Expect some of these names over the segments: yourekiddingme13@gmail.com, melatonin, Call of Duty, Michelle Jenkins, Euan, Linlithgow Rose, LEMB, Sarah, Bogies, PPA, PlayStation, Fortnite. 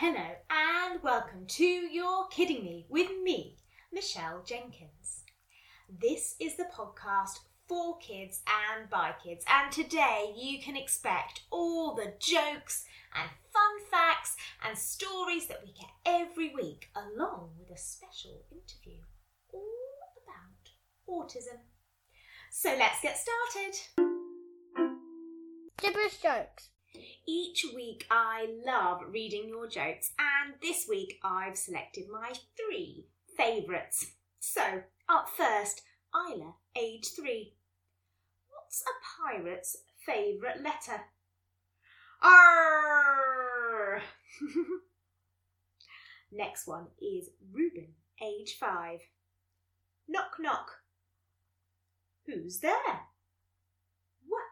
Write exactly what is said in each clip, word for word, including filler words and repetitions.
Hello and welcome to You're Kidding Me with me, Michelle Jenkins. This is the podcast for kids and by kids, and today you can expect all the jokes and fun facts and stories that we get every week, along with a special interview all about autism. So let's get started. Gibberish jokes. Each week I love reading your jokes, and this week I've selected my three favourites. So, up first, Isla, age three. What's a pirate's favourite letter? R. Next one is Reuben, age five. Knock knock. Who's there? What?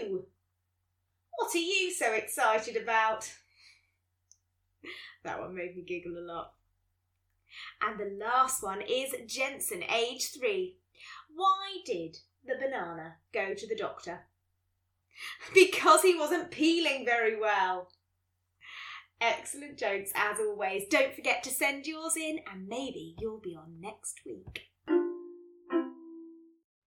Wahoo! What are you so excited about? That one made me giggle a lot. And the last one is Jensen, age three. Why did the banana go to the doctor? Because he wasn't peeling very well. Excellent jokes as always. Don't forget to send yours in, and maybe you'll be on next week.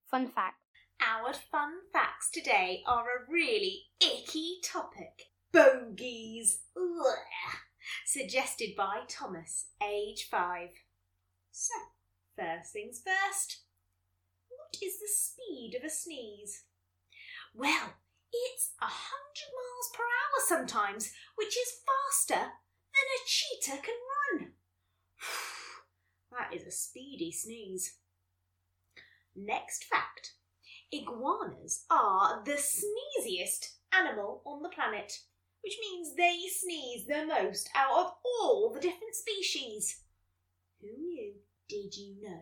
Fun fact. Our fun facts today are a really icky topic. Bogies. Ugh. Suggested by Thomas, age five. So, first things first. What is the speed of a sneeze? Well, it's a hundred miles per hour sometimes, which is faster than a cheetah can run. That is a speedy sneeze. Next fact. Iguanas are the sneeziest animal on the planet, which means they sneeze the most out of all the different species. Who knew? Did you know?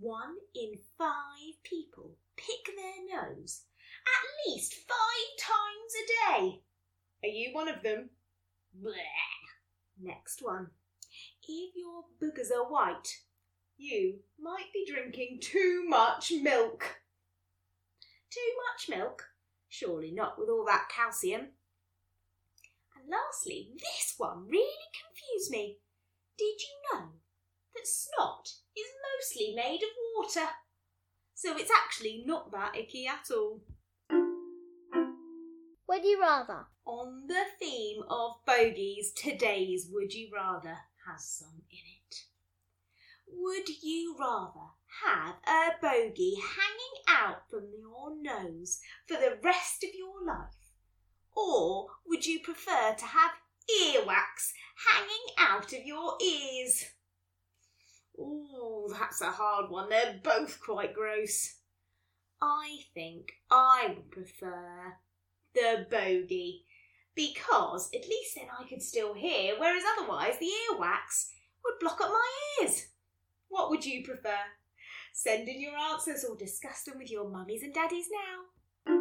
One in five people pick their nose at least five times a day. Are you one of them? Blech. Next one. If your boogers are white, you might be drinking too much milk. Too much milk? Surely not with all that calcium. And lastly, this one really confused me. Did you know that snot is mostly made of water? So it's actually not that icky at all. Would you rather? On the theme of bogies, today's Would You Rather has some in it. Would you rather have a bogie hanging out from your nose for the rest of your life? Or would you prefer to have earwax hanging out of your ears? Ooh, that's a hard one. They're both quite gross. I think I would prefer the bogie, because at least then I could still hear, whereas otherwise the earwax would block up my ears. What would you prefer? Send in your answers or discuss them with your mummies and daddies now.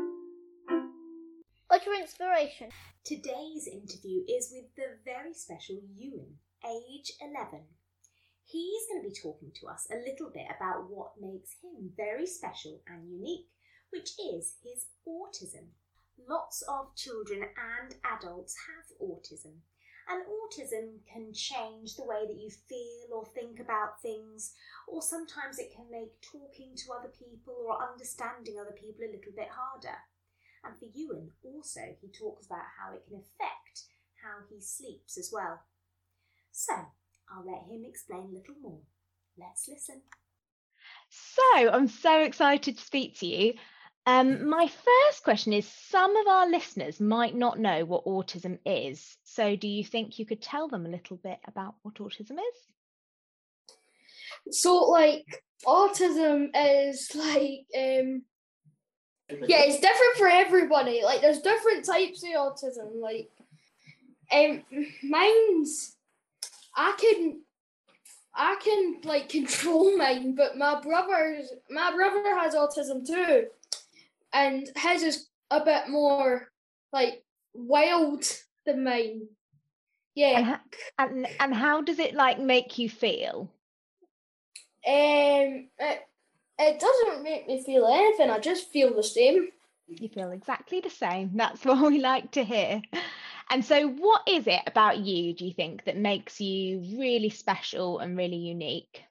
What's your inspiration? Today's interview is with the very special Euan, age eleven. He's going to be talking to us a little bit about what makes him very special and unique, which is his autism. Lots of children and adults have autism. And autism can change the way that you feel or think about things, or sometimes it can make talking to other people or understanding other people a little bit harder. And for Euan also, he talks about how it can affect how he sleeps as well. So I'll let him explain a little more. Let's listen. So I'm so excited to speak to you. Um, my first question is, some of our listeners might not know what autism is. So do you think you could tell them a little bit about what autism is? So, like, autism is, like, um, yeah, it's different for everybody. Like, there's different types of autism. Like, um, mine's, I can, I can, like, control mine, but my brother's, my brother has autism too. And his is a bit more, like, wild than mine. Yeah. And, ha- and, and how does it, like, make you feel? Um, it, it doesn't make me feel anything. I just feel the same. You feel exactly the same. That's what we like to hear. And so what is it about you, do you think, that makes you really special and really unique?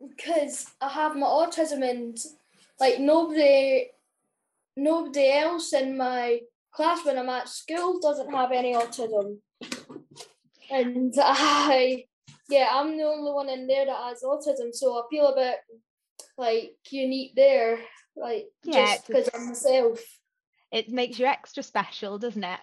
Because I have my autism and like nobody nobody else in my class when I'm at school doesn't have any autism. And I, yeah, I'm the only one in there that has autism, so I feel a bit like unique there, like yeah, just because I'm myself. It makes you extra special, doesn't it?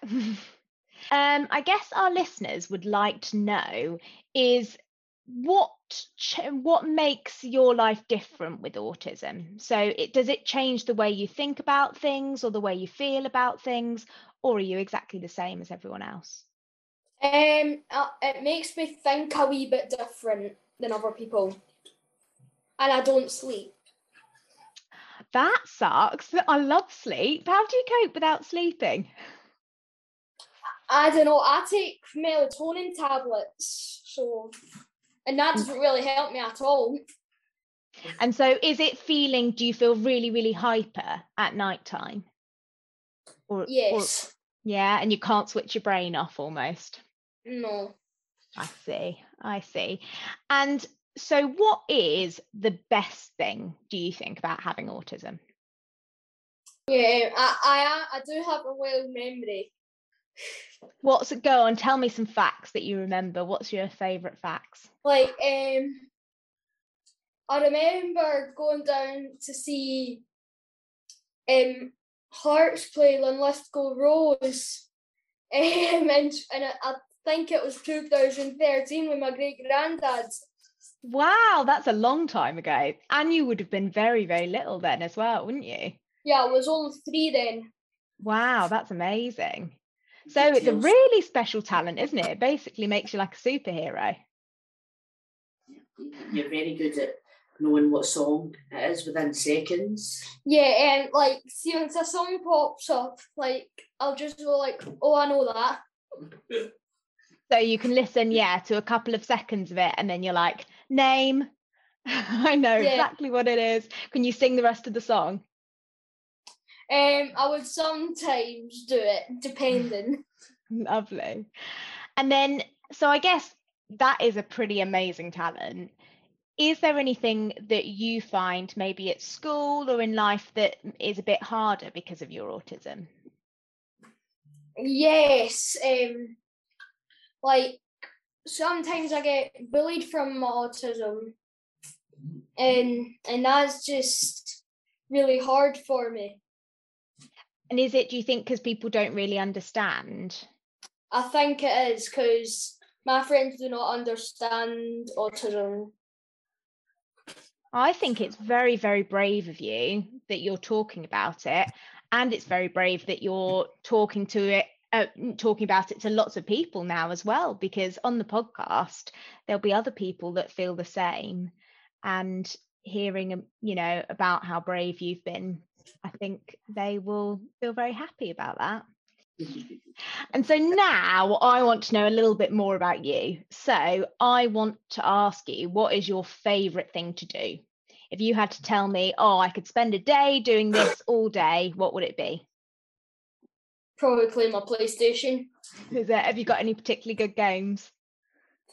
um, I guess our listeners would like to know is what ch- what makes your life different with autism? So it does it change the way you think about things or the way you feel about things, or are you exactly the same as everyone else? Um, uh, it makes me think a wee bit different than other people, and I don't sleep. That sucks. I love sleep. How do you cope without sleeping? I don't know. I take melatonin tablets, so and that doesn't really help me at all. And so, is it feeling? Do you feel really, really hyper at night time? Or, yes. Or, yeah, and you can't switch your brain off almost. No. I see. I see. And so what is the best thing, do you think, about having autism? Yeah, I I, I do have a well memory. What's it? Go on, tell me some facts that you remember. What's your favourite facts? Like, um, I remember going down to see um, Hearts play Linlithgow Rose. Um, and and I think it was two thousand thirteen with my great-granddad. Wow, that's a long time ago. And you would have been very, very little then as well, wouldn't you? Yeah, I was only three then. Wow, that's amazing. So it's a really special talent, isn't it? It basically makes you like a superhero. You're very good at knowing what song it is within seconds. Yeah, and like, see, once a song pops up, like, I'll just go like, oh, I know that. So you can listen, yeah, to a couple of seconds of it and then you're like, name, I know yeah. exactly what it is. Can you sing the rest of the song? Um, I would sometimes do it, depending. Lovely. And then, so I guess that is a pretty amazing talent. Is there anything that you find maybe at school or in life that is a bit harder because of your autism? Yes, um... Like, sometimes I get bullied from my autism, and and that's just really hard for me. And is it, do you think, because people don't really understand? I think it is, because my friends do not understand autism. I think it's very, very brave of you that you're talking about it, and it's very brave that you're talking to it. Uh, talking about it to lots of people now as well, because on the podcast there'll be other people that feel the same, and hearing, you know, about how brave you've been, I think they will feel very happy about that. And so now I want to know a little bit more about you. So I want to ask you, what is your favourite thing to do? If you had to tell me, oh, I could spend a day doing this all day, what would it be? Probably play my PlayStation. Is there, have you got any particularly good games?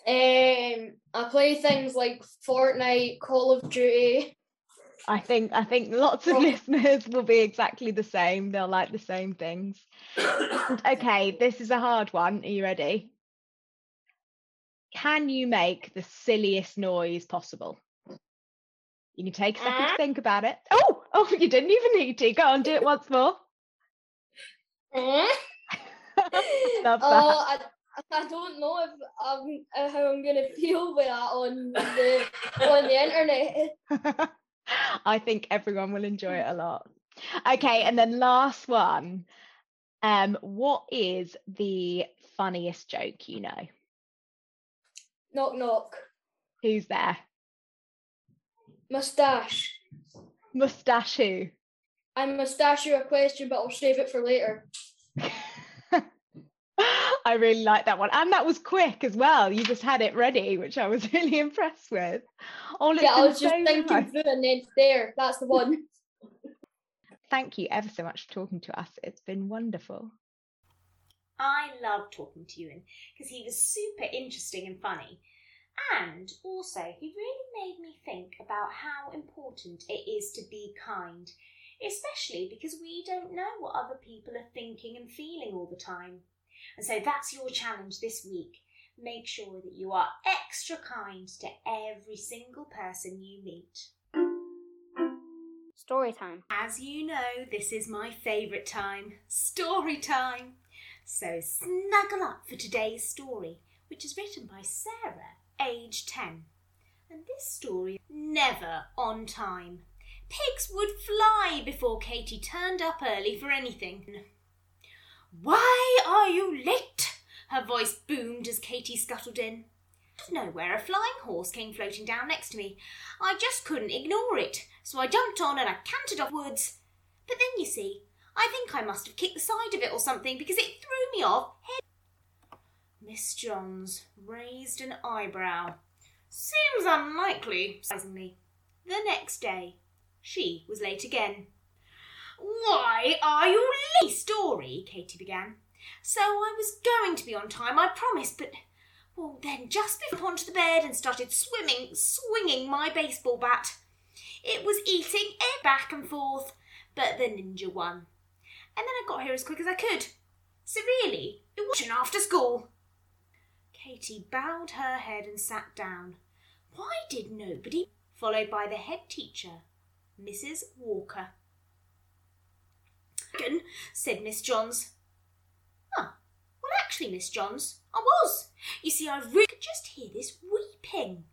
Um, I play things like Fortnite, Call of Duty. I think I think lots of oh. listeners will be exactly the same. They'll like the same things. Okay, this is a hard one. Are you ready? Can you make the silliest noise possible? You can take a second to think about it. Oh, oh, you didn't even need to. Go on, do it once more. Love that. Oh, I, I don't know if um how I'm gonna feel with that on the on the internet. I think everyone will enjoy it a lot. Okay, and then last one. Um, what is the funniest joke you know? Knock knock. Who's there? Mustache. Mustache who? I must ask you a question, but I'll save it for later. I really like that one. And that was quick as well. You just had it ready, which I was really impressed with. Oh, yeah, I was so just thinking nice. Through and then there, that's the one. Thank you ever so much for talking to us. It's been wonderful. I loved talking to Euan because he was super interesting and funny. And also, he really made me think about how important it is to be kind, especially because we don't know what other people are thinking and feeling all the time. And so that's your challenge this week. Make sure that you are extra kind to every single person you meet. Story time. As you know, this is my favourite time, story time. So snuggle up for today's story, which is written by Sarah, age ten. And this story, Never on Time. Pigs would fly before Katie turned up early for anything. "Why are you late?" her voice boomed as Katie scuttled in. Out of nowhere, a flying horse came floating down next to me. I just couldn't ignore it, so I jumped on and I cantered off. But then, you see, I think I must have kicked the side of it or something because it threw me off head. Miss Johns raised an eyebrow. "Seems unlikely," surprisingly. The next day, she was late again. "Why are you late?" "Story," Katie began. "So I was going to be on time, I promised, but... Well, then, just before I went onto the bed and started swimming, swinging my baseball bat, it was eating air back and forth, but the ninja won. And then I got here as quick as I could. So really, it wasn't after school." Katie bowed her head and sat down. Why did nobody... Followed by the head teacher, Missus Walker. Said Miss Johns. "Ah, well actually, Miss Johns, I was. You see, I really could just hear this weeping.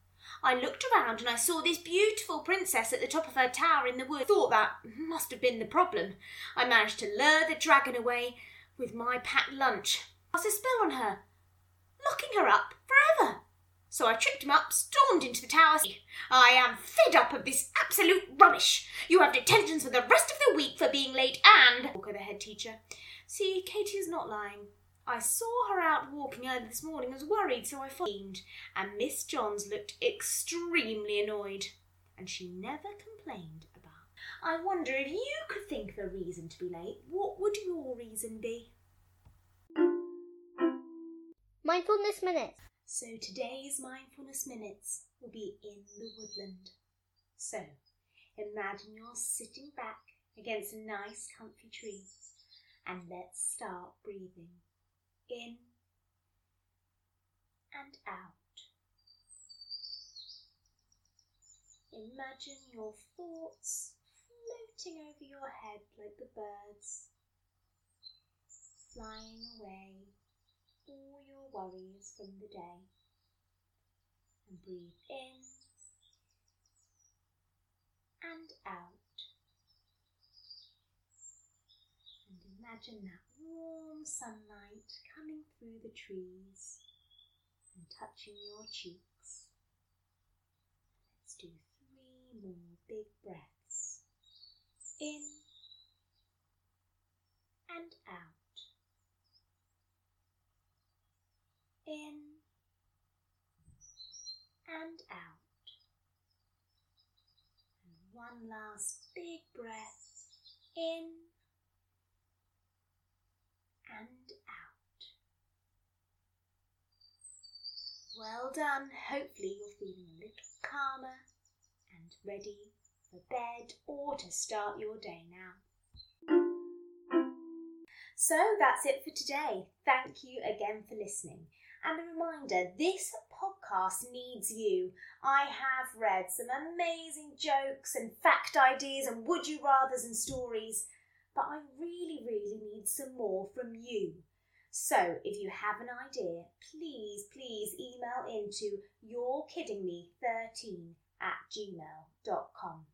I looked around and I saw this beautiful princess at the top of her tower in the wood. Thought that must have been the problem. I managed to lure the dragon away with my packed lunch. I cast a spell on her, locking her up forever. So I tripped him up, stormed into the tower. I am fed up of this absolute rubbish. You have detentions for the rest of the week for being late and..." Walker, the head teacher. See, Katie is not lying. I saw her out walking early this morning and was worried, so I followed. And Miss Johns looked extremely annoyed. And she never complained about it. I wonder if you could think of a reason to be late. What would your reason be? Mindfulness Minutes. So today's mindfulness minutes will be in the woodland. So imagine you're sitting back against a nice comfy tree and let's start breathing in and out. Imagine your thoughts floating over your head like the birds, flying away. All your worries from the day, and breathe in and out, and imagine that warm sunlight coming through the trees and touching your cheeks. Let's do three more big breaths, in and out. In and out. And one last big breath. In and out. Well done. Hopefully you're feeling a little calmer and ready for bed or to start your day now. So that's it for today. Thank you again for listening. And a reminder, this podcast needs you. I have read some amazing jokes and fact ideas and would you rathers and stories, but I really, really need some more from you. So if you have an idea, please, please email into you're kidding me thirteen at gmail dot com.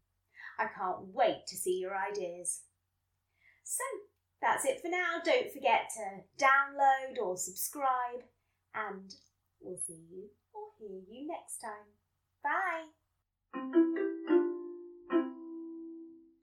I can't wait to see your ideas. So that's it for now. Don't forget to download or subscribe. And we'll see you or hear you next time. Bye!